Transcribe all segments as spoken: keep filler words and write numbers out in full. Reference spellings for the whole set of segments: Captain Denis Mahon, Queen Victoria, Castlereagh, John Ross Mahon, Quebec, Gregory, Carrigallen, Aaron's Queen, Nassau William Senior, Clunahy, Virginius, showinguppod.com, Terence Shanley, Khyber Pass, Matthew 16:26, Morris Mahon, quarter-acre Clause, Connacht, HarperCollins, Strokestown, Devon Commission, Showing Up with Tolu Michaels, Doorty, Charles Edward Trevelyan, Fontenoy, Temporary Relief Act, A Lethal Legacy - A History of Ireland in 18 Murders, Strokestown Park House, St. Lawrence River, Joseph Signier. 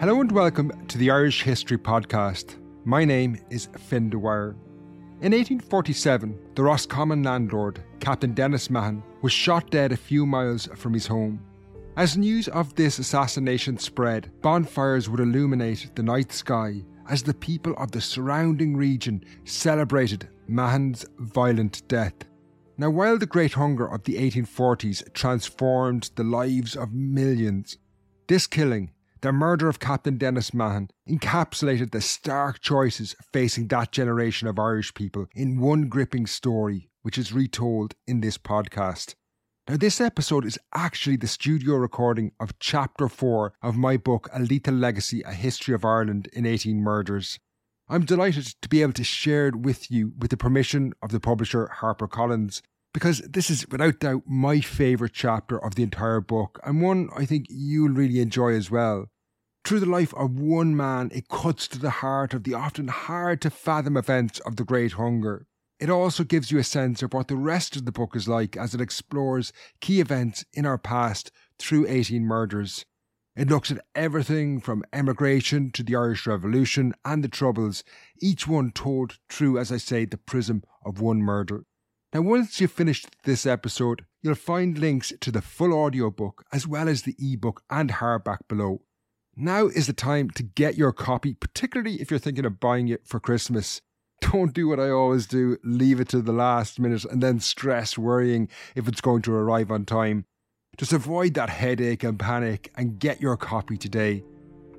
Hello and welcome to the Irish History Podcast. My name is Finn DeWire. In eighteen forty-seven, the Roscommon landlord, Captain Denis Mahon, was shot dead a few miles from his home. As news of this assassination spread, bonfires would illuminate the night sky as the people of the surrounding region celebrated Mahon's violent death. Now, while the Great Hunger of the eighteen forties transformed the lives of millions, this killing, the murder of Captain Denis Mahon, encapsulated the stark choices facing that generation of Irish people in one gripping story, which is retold in this podcast. Now, this episode is actually the studio recording of Chapter four of my book, A Lethal Legacy, A History of Ireland in eighteen murders. I'm delighted to be able to share it with you with the permission of the publisher HarperCollins, because this is without doubt my favourite chapter of the entire book, and one I think you'll really enjoy as well. Through the life of one man, it cuts to the heart of the often hard to fathom events of the Great Hunger. It also gives you a sense of what the rest of the book is like as it explores key events in our past through eighteen murders. It looks at everything from emigration to the Irish Revolution and the Troubles, each one told through, as I say, the prism of one murder. Now, once you've finished this episode, you'll find links to the full audiobook as well as the ebook and hardback below. Now is the time to get your copy, particularly if you're thinking of buying it for Christmas. Don't do what I always do, leave it to the last minute and then stress worrying if it's going to arrive on time. Just avoid that headache and panic and get your copy today.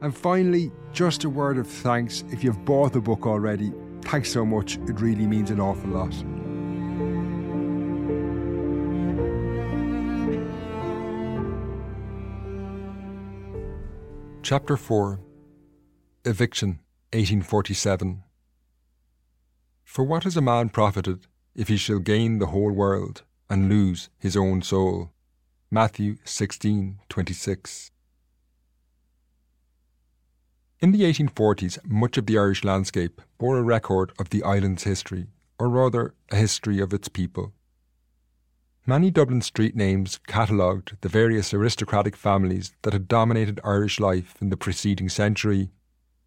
And finally, just a word of thanks if you've bought the book already. Thanks so much, it really means an awful lot. Chapter four. Eviction, eighteen forty-seven. For what is a man profited if he shall gain the whole world and lose his own soul? Matthew sixteen twenty-six. In the eighteen forties, much of the Irish landscape bore a record of the island's history, or rather, a history of its people. Many Dublin street names catalogued the various aristocratic families that had dominated Irish life in the preceding century.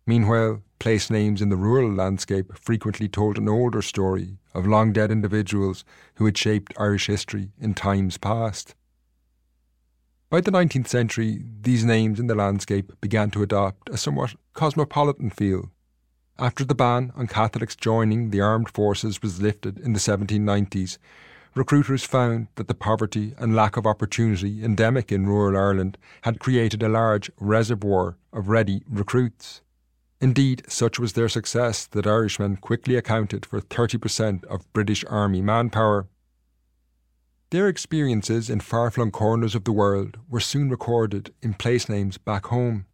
Meanwhile, place names in the rural landscape frequently told an older story of long-dead individuals who had shaped Irish history in times past. By the nineteenth century, these names in the landscape began to adopt a somewhat cosmopolitan feel. After the ban on Catholics joining the armed forces was lifted in the seventeen nineties, recruiters found that the poverty and lack of opportunity endemic in rural Ireland had created a large reservoir of ready recruits. Indeed, such was their success that Irishmen quickly accounted for thirty percent of British Army manpower. Their experiences in far-flung corners of the world were soon recorded in place names back home.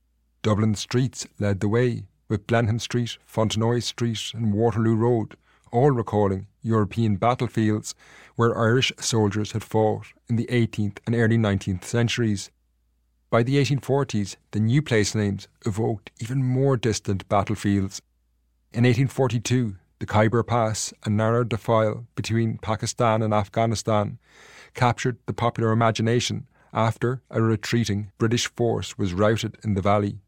Dublin streets led the way, with Blenheim Street, Fontenoy Street and Waterloo Road, all recalling European battlefields where Irish soldiers had fought in the eighteenth and early nineteenth centuries. By the eighteen forties, the new place names evoked even more distant battlefields. In eighteen forty-two, the Khyber Pass, a narrow defile between Pakistan and Afghanistan, captured the popular imagination after a retreating British force was routed in the valley.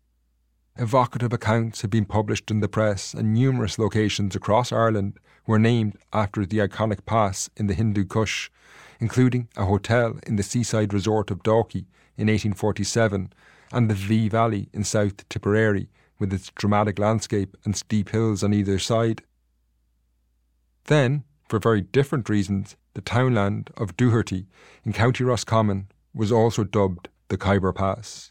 Evocative accounts have been published in the press, and numerous locations across Ireland were named after the iconic pass in the Hindu Kush, including a hotel in the seaside resort of Doorty in eighteen forty-seven and the Vee Valley in South Tipperary, with its dramatic landscape and steep hills on either side. Then, for very different reasons, the townland of Doorty in County Roscommon was also dubbed the Khyber Pass.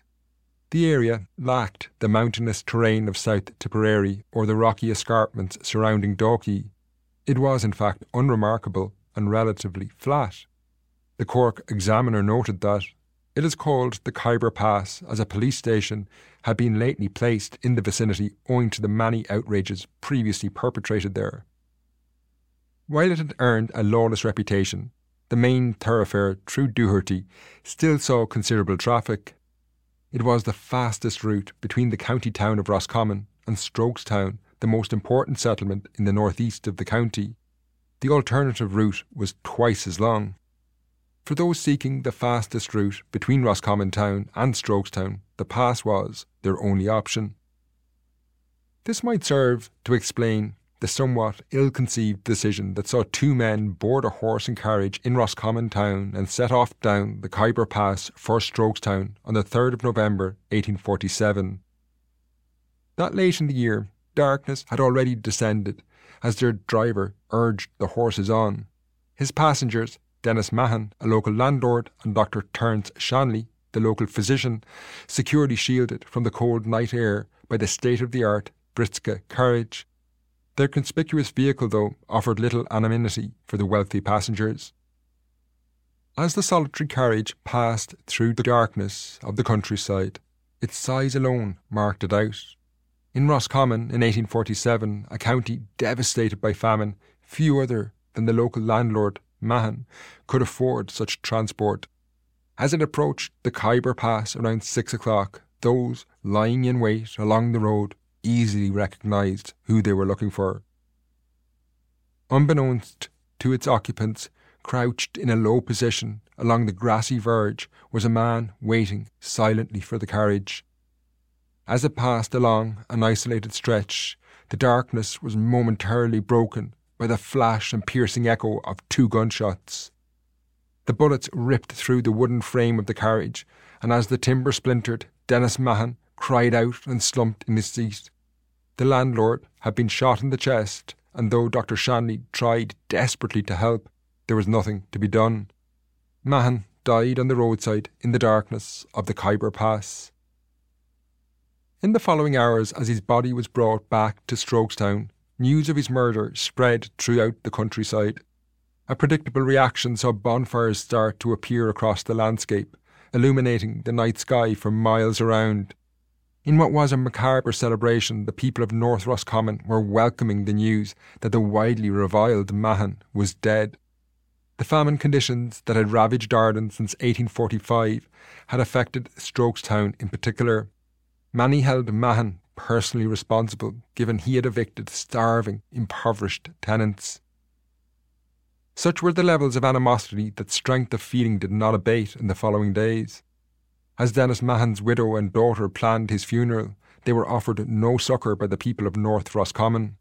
The area lacked the mountainous terrain of South Tipperary or the rocky escarpments surrounding Doorty. It was, in fact, unremarkable and relatively flat. The Cork Examiner noted that it is called the Khyber Pass as a police station had been lately placed in the vicinity owing to the many outrages previously perpetrated there. While it had earned a lawless reputation, the main thoroughfare through Doorty still saw considerable traffic. It was the fastest route between the county town of Roscommon and Strokestown, the most important settlement in the northeast of the county. The alternative route was twice as long. For those seeking the fastest route between Roscommon Town and Strokestown, the pass was their only option. This might serve to explain the somewhat ill-conceived decision that saw two men board a horse and carriage in Roscommon Town and set off down the Khyber Pass for Strokestown on the third of November eighteen forty-seven. That late in the year, darkness had already descended as their driver urged the horses on. His passengers, Denis Mahon, a local landlord, and Doctor Terence Shanley, the local physician, securely shielded from the cold night air by the state-of-the-art Britzka carriage. Their conspicuous vehicle, though, offered little anonymity for the wealthy passengers. As the solitary carriage passed through the darkness of the countryside, its size alone marked it out. In Roscommon in eighteen forty-seven, a county devastated by famine, few other than the local landlord, Mahon, could afford such transport. As it approached the Khyber Pass around six o'clock, those lying in wait along the road easily recognised who they were looking for. Unbeknownst to its occupants, crouched in a low position along the grassy verge was a man waiting silently for the carriage. As it passed along an isolated stretch, the darkness was momentarily broken by the flash and piercing echo of two gunshots. The bullets ripped through the wooden frame of the carriage, and as the timber splintered, Denis Mahon cried out and slumped in his seat. The landlord had been shot in the chest, and though Doctor Shanley tried desperately to help, there was nothing to be done. Mahon died on the roadside in the darkness of the Khyber Pass. In the following hours, as his body was brought back to Strokestown, news of his murder spread throughout the countryside. A predictable reaction saw bonfires start to appear across the landscape, illuminating the night sky for miles around. In what was a macabre celebration, the people of North Roscommon were welcoming the news that the widely reviled Mahon was dead. The famine conditions that had ravaged Ireland since eighteen forty-five had affected Strokestown in particular. Many held Mahon personally responsible, given he had evicted starving, impoverished tenants. Such were the levels of animosity that strength of feeling did not abate in the following days. As Denis Mahon's widow and daughter planned his funeral, they were offered no succour by the people of North Roscommon.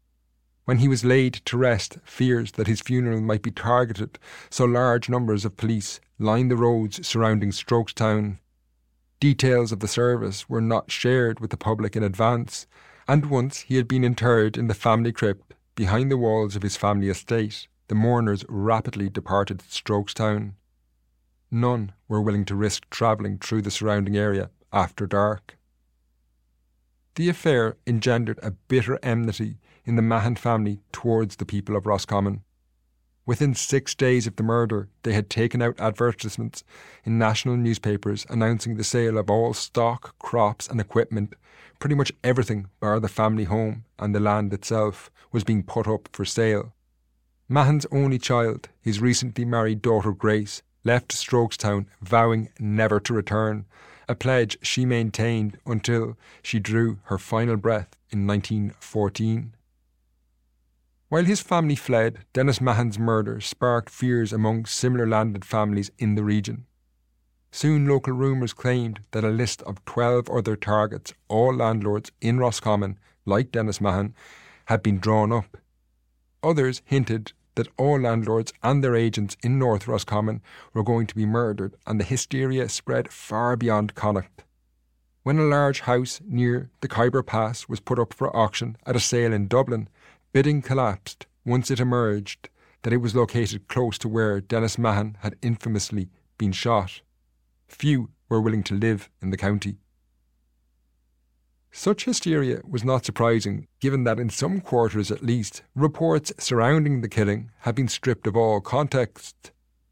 When he was laid to rest, fears that his funeral might be targeted saw large numbers of police lined the roads surrounding Strokestown. Details of the service were not shared with the public in advance, and once he had been interred in the family crypt behind the walls of his family estate, the mourners rapidly departed Strokestown. None were willing to risk travelling through the surrounding area after dark. The affair engendered a bitter enmity in the Mahon family towards the people of Roscommon. Within six days of the murder, they had taken out advertisements in national newspapers announcing the sale of all stock, crops and equipment. Pretty much everything bar the family home and the land itself was being put up for sale. Mahon's only child, his recently married daughter Grace, left Strokestown vowing never to return, a pledge she maintained until she drew her final breath in nineteen fourteen. While his family fled, Denis Mahon's murder sparked fears among similar landed families in the region. Soon local rumours claimed that a list of twelve other targets, all landlords in Roscommon, like Denis Mahon, had been drawn up. Others hinted that all landlords and their agents in North Roscommon were going to be murdered, and the hysteria spread far beyond Connacht. When a large house near the Khyber Pass was put up for auction at a sale in Dublin, bidding collapsed once it emerged that it was located close to where Denis Mahon had infamously been shot. Few were willing to live in the county. Such hysteria was not surprising, given that in some quarters at least, reports surrounding the killing had been stripped of all context.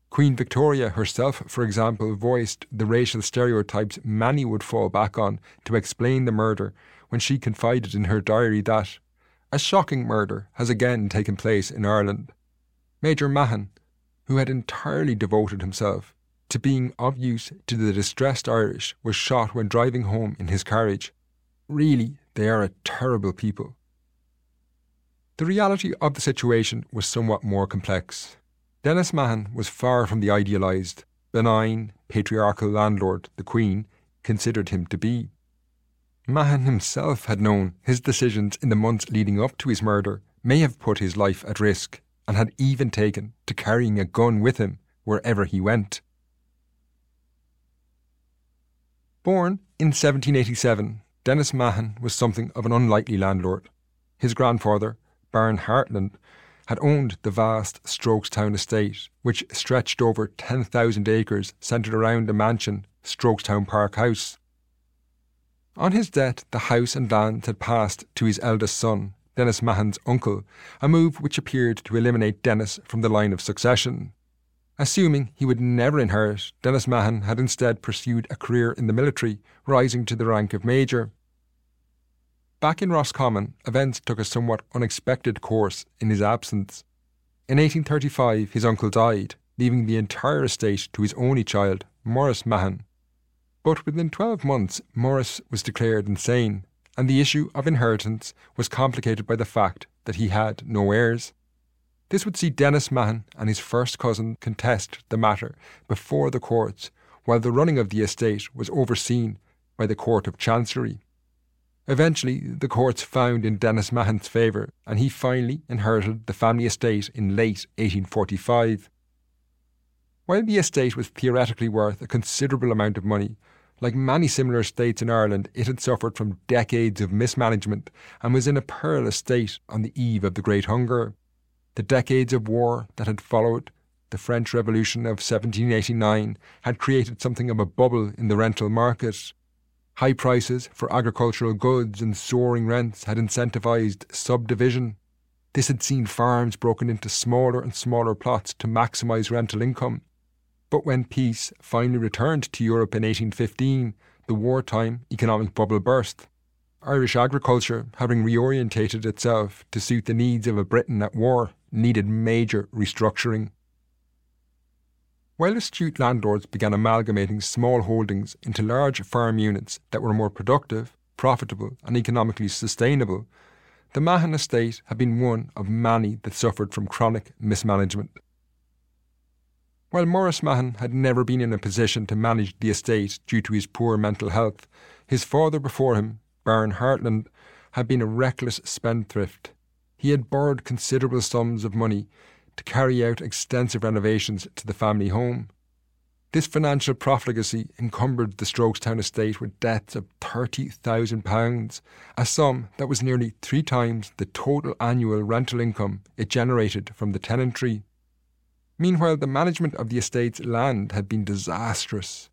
Queen Victoria herself, for example, voiced the racial stereotypes many would fall back on to explain the murder when she confided in her diary that a shocking murder has again taken place in Ireland. Major Mahon, who had entirely devoted himself to being of use to the distressed Irish, was shot when driving home in his carriage. Really, they are a terrible people. The reality of the situation was somewhat more complex. Denis Mahon was far from the idealised, benign, patriarchal landlord the Queen considered him to be. Mahon himself had known his decisions in the months leading up to his murder may have put his life at risk, and had even taken to carrying a gun with him wherever he went. Born in seventeen eighty-seven, Denis Mahon was something of an unlikely landlord. His grandfather, Baron Hartland, had owned the vast Strokestown estate, which stretched over ten thousand acres centred around the mansion, Strokestown Park House. On his death, the house and lands had passed to his eldest son, Denis Mahon's uncle, a move which appeared to eliminate Denis from the line of succession. Assuming he would never inherit, Denis Mahon had instead pursued a career in the military, rising to the rank of major. Back in Roscommon, events took a somewhat unexpected course in his absence. In eighteen thirty-five, his uncle died, leaving the entire estate to his only child, Morris Mahon. But within twelve months, Morris was declared insane, and the issue of inheritance was complicated by the fact that he had no heirs. This would see Denis Mahon and his first cousin contest the matter before the courts, while the running of the estate was overseen by the Court of Chancery. Eventually, the courts found in Denis Mahon's favour, and he finally inherited the family estate in late eighteen forty-five. While the estate was theoretically worth a considerable amount of money, like many similar estates in Ireland, it had suffered from decades of mismanagement and was in a perilous state on the eve of the Great Hunger. The decades of war that had followed the French Revolution of seventeen eighty-nine had created something of a bubble in the rental market. High prices for agricultural goods and soaring rents had incentivised subdivision. This had seen farms broken into smaller and smaller plots to maximise rental income. But when peace finally returned to Europe in eighteen fifteen, the wartime economic bubble burst. Irish agriculture, having reorientated itself to suit the needs of a Britain at war, needed major restructuring. While astute landlords began amalgamating small holdings into large farm units that were more productive, profitable and economically sustainable, the Mahon estate had been one of many that suffered from chronic mismanagement. While Morris Mahon had never been in a position to manage the estate due to his poor mental health, his father before him, Baron Hartland, had been a reckless spendthrift. He had borrowed considerable sums of money to carry out extensive renovations to the family home. This financial profligacy encumbered the Strokestown estate with debts of thirty thousand pounds, a sum that was nearly three times the total annual rental income it generated from the tenantry. Meanwhile, the management of the estate's land had been disastrous.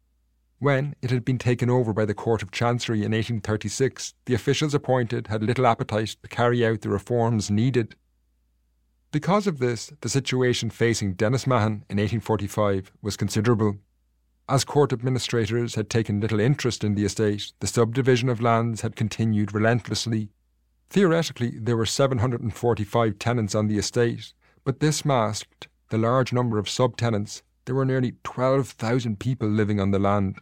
When it had been taken over by the Court of Chancery in eighteen thirty-six, the officials appointed had little appetite to carry out the reforms needed. Because of this, the situation facing Denis Mahon in eighteen forty-five was considerable. As court administrators had taken little interest in the estate, the subdivision of lands had continued relentlessly. Theoretically, there were seven hundred forty-five tenants on the estate, but this masked the large number of subtenants. There were nearly twelve thousand people living on the land.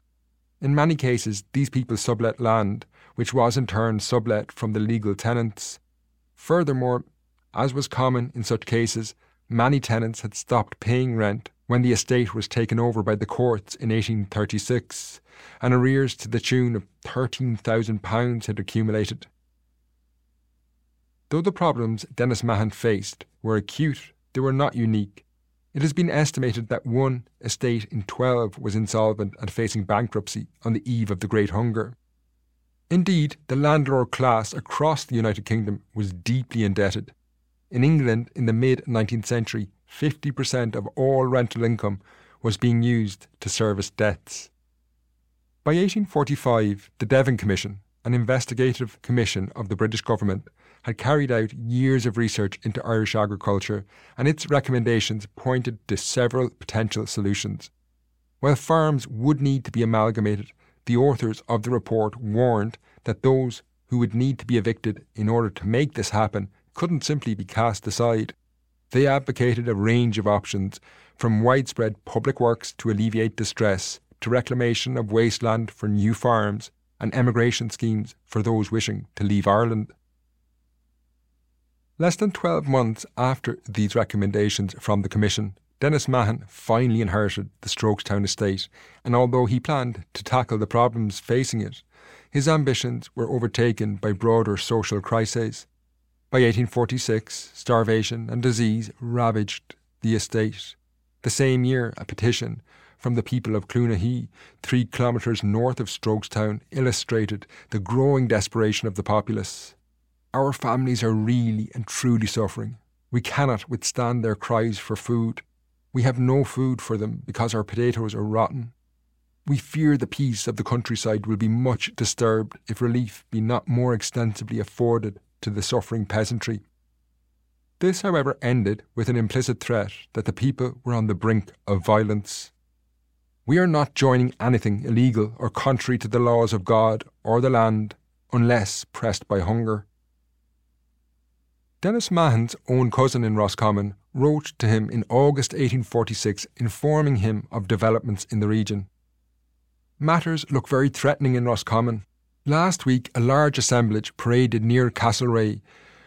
In many cases, these people sublet land, which was in turn sublet from the legal tenants. Furthermore, as was common in such cases, many tenants had stopped paying rent when the estate was taken over by the courts in eighteen thirty-six, and arrears to the tune of thirteen thousand pounds had accumulated. Though the problems Denis Mahon faced were acute, they were not unique. It has been estimated that one estate in twelve was insolvent and facing bankruptcy on the eve of the Great Hunger. Indeed, the landlord class across the United Kingdom was deeply indebted. In England, in the mid-nineteenth century, fifty percent of all rental income was being used to service debts. By eighteen forty-five, the Devon Commission, an investigative commission of the British government, had carried out years of research into Irish agriculture, and its recommendations pointed to several potential solutions. While farms would need to be amalgamated, the authors of the report warned that those who would need to be evicted in order to make this happen couldn't simply be cast aside. They advocated a range of options, from widespread public works to alleviate distress, to reclamation of wasteland for new farms, and emigration schemes for those wishing to leave Ireland. Less than twelve months after these recommendations from the Commission, Denis Mahon finally inherited the Strokestown estate, and although he planned to tackle the problems facing it, his ambitions were overtaken by broader social crises. By eighteen forty-six, starvation and disease ravaged the estate. The same year, a petition from the people of Clunahy, three kilometres north of Strokestown, illustrated the growing desperation of the populace. Our families are really and truly suffering. We cannot withstand their cries for food. We have no food for them because our potatoes are rotten. We fear the peace of the countryside will be much disturbed if relief be not more extensively afforded to the suffering peasantry. This, however, ended with an implicit threat that the people were on the brink of violence. We are not joining anything illegal or contrary to the laws of God or the land unless pressed by hunger. Denis Mahon's own cousin in Roscommon wrote to him in August eighteen forty-six informing him of developments in the region. Matters look very threatening in Roscommon. Last week a large assemblage paraded near Castlereagh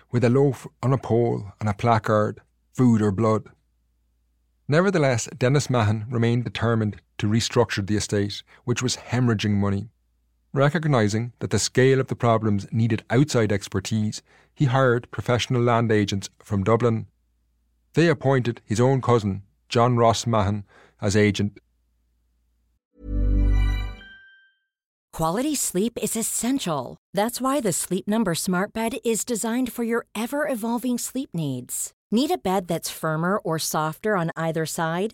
with a loaf on a pole and a placard, "Food or Blood." Nevertheless, Denis Mahon remained determined to restructure the estate, which was hemorrhaging money. Recognising that the scale of the problems needed outside expertise, he hired professional land agents from Dublin. They appointed his own cousin, John Ross Mahon, as agent. Quality sleep is essential. That's why the Sleep Number Smart Bed is designed for your ever-evolving sleep needs. Need a bed that's firmer or softer on either side?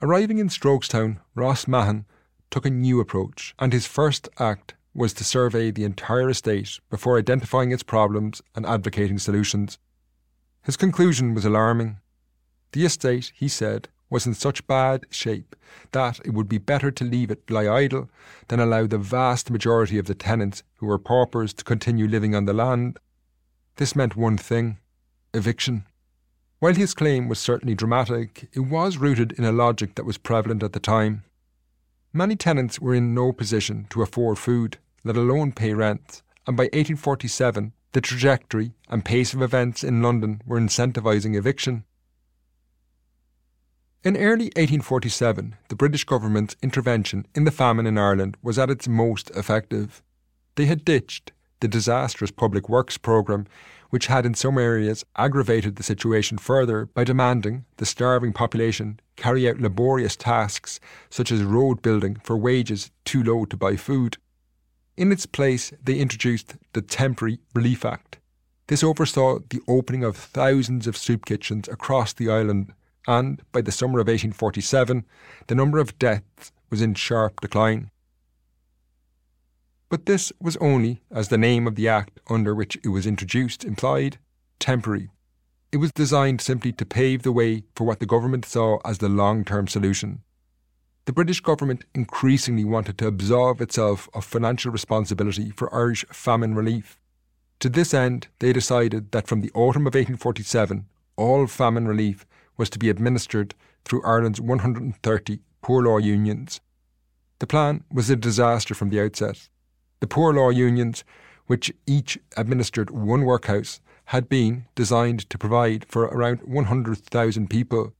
Arriving in Strokestown, Ross Mahon took a new approach, and his first act was to survey the entire estate before identifying its problems and advocating solutions. His conclusion was alarming. The estate, he said, was in such bad shape that it would be better to leave it lie idle than allow the vast majority of the tenants who were paupers to continue living on the land. This meant one thing: eviction. While his claim was certainly dramatic, it was rooted in a logic that was prevalent at the time. Many tenants were in no position to afford food, let alone pay rent, and by eighteen forty-seven, the trajectory and pace of events in London were incentivising eviction. In early eighteen forty-seven, the British government's intervention in the famine in Ireland was at its most effective. They had ditched the disastrous public works programme, which had in some areas aggravated the situation further by demanding the starving population carry out laborious tasks such as road building for wages too low to buy food. In its place, they introduced the Temporary Relief Act. This oversaw the opening of thousands of soup kitchens across the island, and by the summer of eighteen forty-seven, the number of deaths was in sharp decline. But this was only, as the name of the act under which it was introduced implied, temporary. It was designed simply to pave the way for what the government saw as the long-term solution. The British government increasingly wanted to absolve itself of financial responsibility for Irish famine relief. To this end, they decided that from the autumn of eighteen forty-seven, all famine relief was to be administered through Ireland's one hundred thirty poor law unions. The plan was a disaster from the outset. The poor law unions, which each administered one workhouse, had been designed to provide for around one hundred thousand people.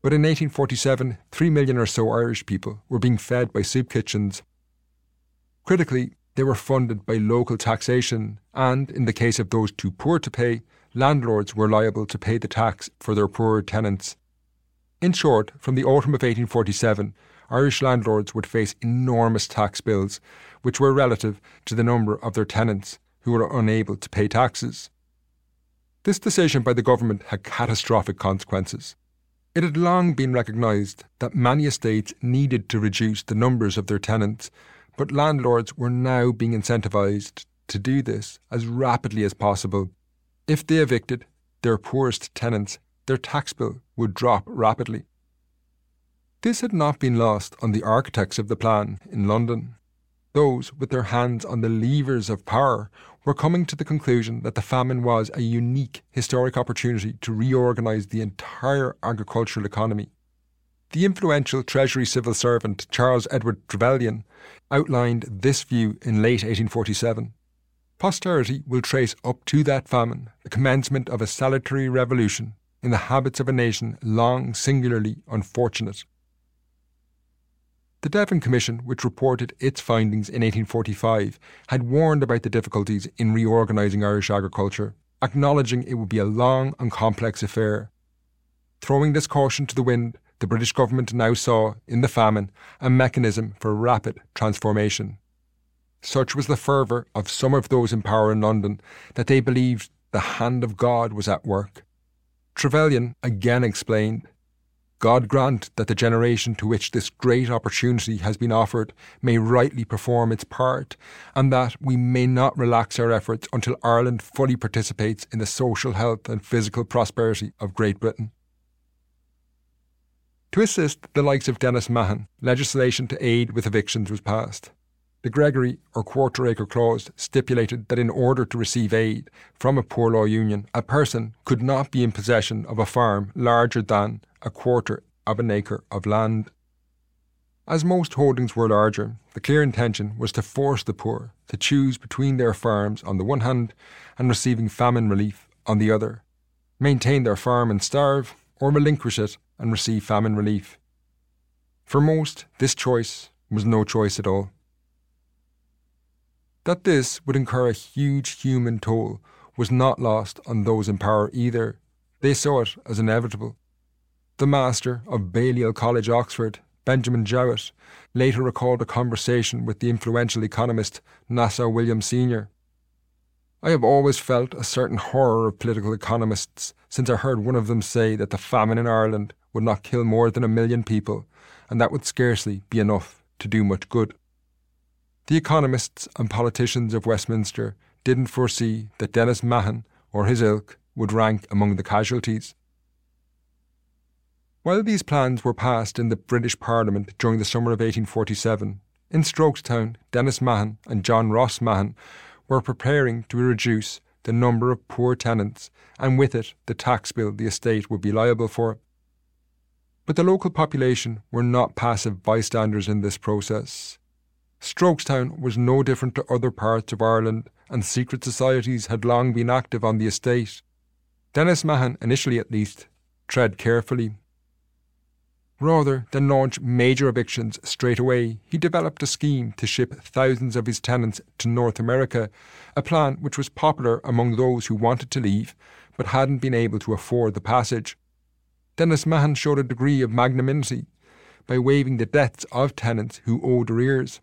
But in eighteen forty-seven, three million or so Irish people were being fed by soup kitchens. Critically, they were funded by local taxation, and in the case of those too poor to pay, landlords were liable to pay the tax for their poorer tenants. In short, from the autumn of eighteen forty-seven, Irish landlords would face enormous tax bills, which were relative to the number of their tenants who were unable to pay taxes. This decision by the government had catastrophic consequences. It had long been recognised that many estates needed to reduce the numbers of their tenants, but landlords were now being incentivised to do this as rapidly as possible. If they evicted their poorest tenants, their tax bill would drop rapidly. This had not been lost on the architects of the plan in London. Those with their hands on the levers of power were coming to the conclusion that the famine was a unique historic opportunity to reorganise the entire agricultural economy. The influential Treasury civil servant Charles Edward Trevelyan outlined this view in late eighteen forty-seven. Posterity will trace up to that famine the commencement of a salutary revolution in the habits of a nation long singularly unfortunate. The Devon Commission, which reported its findings in eighteen forty-five, had warned about the difficulties in reorganising Irish agriculture, acknowledging it would be a long and complex affair. Throwing this caution to the wind, the British government now saw, in the famine, a mechanism for rapid transformation. Such was the fervour of some of those in power in London that they believed the hand of God was at work. Trevelyan again explained, God grant that the generation to which this great opportunity has been offered may rightly perform its part, and that we may not relax our efforts until Ireland fully participates in the social health and physical prosperity of Great Britain. To assist the likes of Denis Mahon, legislation to aid with evictions was passed. The Gregory or quarter-acre Clause stipulated that in order to receive aid from a poor law union, a person could not be in possession of a farm larger than a quarter of an acre of land. As most holdings were larger, the clear intention was to force the poor to choose between their farms on the one hand and receiving famine relief on the other, maintain their farm and starve, or relinquish it and receive famine relief. For most, this choice was no choice at all. That this would incur a huge human toll was not lost on those in power either. They saw it as inevitable. The master of Balliol College, Oxford, Benjamin Jowett, later recalled a conversation with the influential economist Nassau William Senior. I have always felt a certain horror of political economists since I heard one of them say that the famine in Ireland would not kill more than a million people, and that would scarcely be enough to do much good. The economists and politicians of Westminster didn't foresee that Denis Mahon or his ilk would rank among the casualties. While these plans were passed in the British Parliament during the summer of eighteen forty-seven, in Strokestown, Denis Mahon and John Ross Mahon were preparing to reduce the number of poor tenants and with it the tax bill the estate would be liable for. But the local population were not passive bystanders in this process. Strokestown was no different to other parts of Ireland, and secret societies had long been active on the estate. Denis Mahon, initially at least, tread carefully. Rather than launch major evictions straight away, he developed a scheme to ship thousands of his tenants to North America, a plan which was popular among those who wanted to leave but hadn't been able to afford the passage. Denis Mahon showed a degree of magnanimity by waiving the debts of tenants who owed arrears.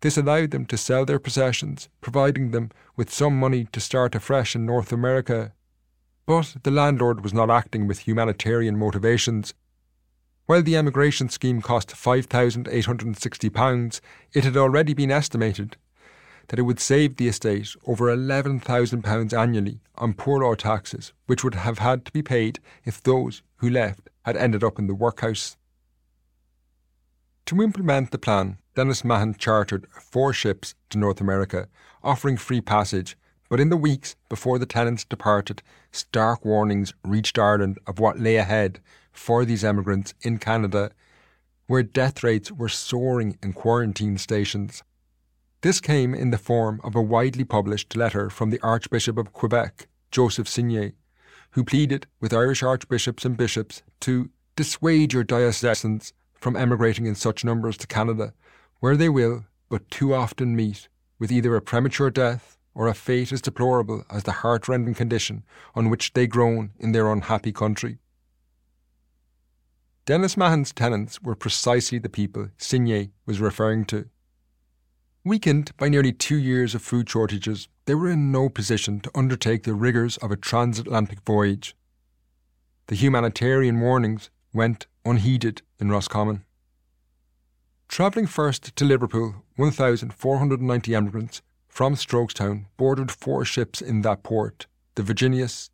This allowed them to sell their possessions, providing them with some money to start afresh in North America. But the landlord was not acting with humanitarian motivations. While the emigration scheme cost five thousand eight hundred sixty pounds, it had already been estimated that it would save the estate over eleven thousand pounds annually on poor law taxes, which would have had to be paid if those who left had ended up in the workhouse. To implement the plan, Denis Mahon chartered four ships to North America, offering free passage, but in the weeks before the tenants departed, stark warnings reached Ireland of what lay ahead for these emigrants in Canada, where death rates were soaring in quarantine stations. This came in the form of a widely published letter from the Archbishop of Quebec, Joseph Signier, who pleaded with Irish archbishops and bishops to dissuade your diocesans from emigrating in such numbers to Canada, where they will but too often meet with either a premature death or a fate as deplorable as the heart-rending condition on which they groan in their unhappy country. Denis Mahon's tenants were precisely the people Signier was referring to. Weakened by nearly two years of food shortages, they were in no position to undertake the rigours of a transatlantic voyage. The humanitarian warnings went unheeded in Roscommon. Travelling first to Liverpool, one thousand four hundred ninety emigrants from Strokestown boarded four ships in that port, the Virginius,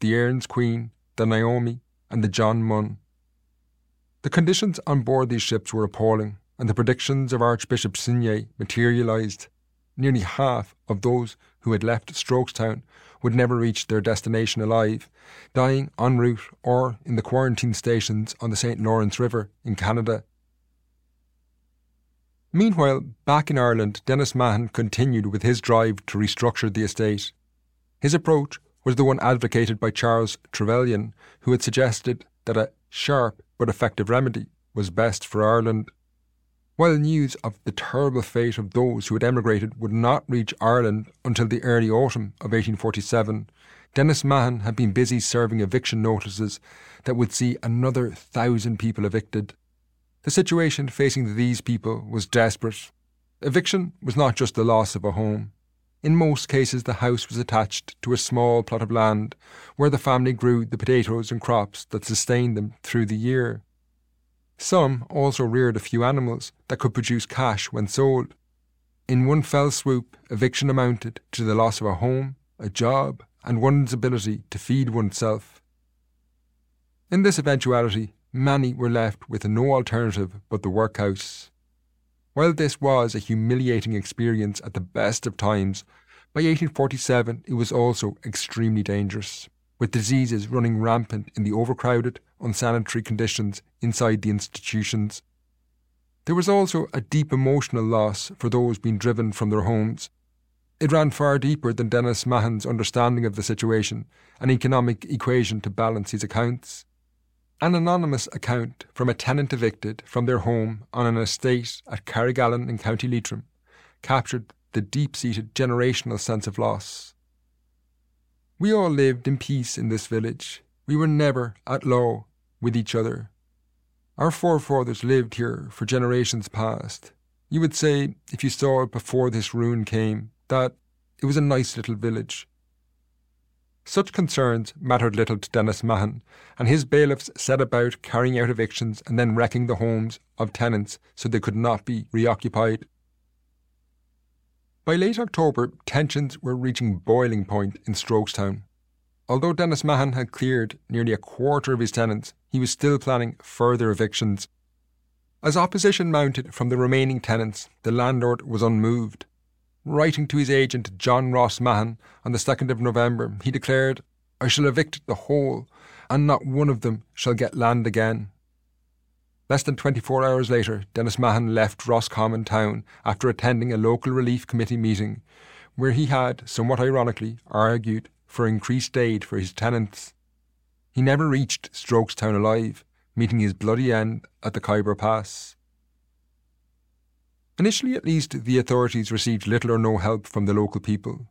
the Aaron's Queen, the Naomi and the John Munn. The conditions on board these ships were appalling, and the predictions of Archbishop Signier materialised. Nearly half of those who had left Strokestown would never reach their destination alive, dying en route or in the quarantine stations on the Saint Lawrence River in Canada. Meanwhile, back in Ireland, Denis Mahon continued with his drive to restructure the estate. His approach was the one advocated by Charles Trevelyan, who had suggested that a sharp but effective remedy was best for Ireland. While news of the terrible fate of those who had emigrated would not reach Ireland until the early autumn of eighteen forty-seven, Denis Mahon had been busy serving eviction notices that would see another thousand people evicted. The situation facing these people was desperate. Eviction was not just the loss of a home. In most cases, the house was attached to a small plot of land where the family grew the potatoes and crops that sustained them through the year. Some also reared a few animals that could produce cash when sold. In one fell swoop, eviction amounted to the loss of a home, a job, and one's ability to feed oneself. In this eventuality, many were left with no alternative but the workhouse. While this was a humiliating experience at the best of times, by eighteen forty-seven it was also extremely dangerous, with diseases running rampant in the overcrowded, unsanitary conditions inside the institutions. There was also a deep emotional loss for those being driven from their homes. It ran far deeper than Denis Mahon's understanding of the situation, an economic equation to balance his accounts. An anonymous account from a tenant evicted from their home on an estate at Carrigallen in County Leitrim captured the deep-seated generational sense of loss. We all lived in peace in this village. We were never at law with each other. Our forefathers lived here for generations past. You would say, if you saw it before this ruin came, that it was a nice little village. Such concerns mattered little to Denis Mahon, and his bailiffs set about carrying out evictions and then wrecking the homes of tenants so they could not be reoccupied. By late October, tensions were reaching boiling point in Strokestown. Although Denis Mahon had cleared nearly a quarter of his tenants, he was still planning further evictions. As opposition mounted from the remaining tenants, the landlord was unmoved. Writing to his agent John Ross Mahon on the second of November, he declared, "I shall evict the whole, and not one of them shall get land again." Less than twenty-four hours later, Denis Mahon left Roscommon town after attending a local relief committee meeting where he had, somewhat ironically, argued for increased aid for his tenants. He never reached Strokestown alive, meeting his bloody end at the Khyber Pass. Initially, at least, the authorities received little or no help from the local people.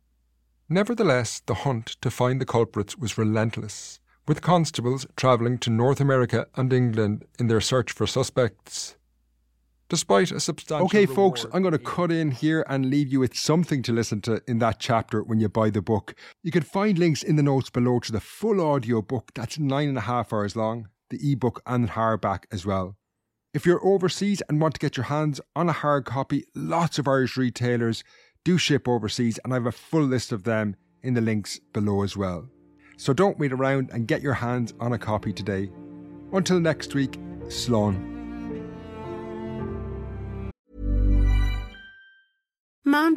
Nevertheless, the hunt to find the culprits was relentless, with constables travelling to North America and England in their search for suspects. Despite a substantial Okay, folks, reward, I'm going to cut in here and leave you with something to listen to in that chapter when you buy the book. You can find links in the notes below to the full audio book that's nine and a half hours long, the ebook and hardback as well. If you're overseas and want to get your hands on a hard copy, lots of Irish retailers do ship overseas, and I have a full list of them in the links below as well. So don't wait around and get your hands on a copy today. Until next week, Slán. Mom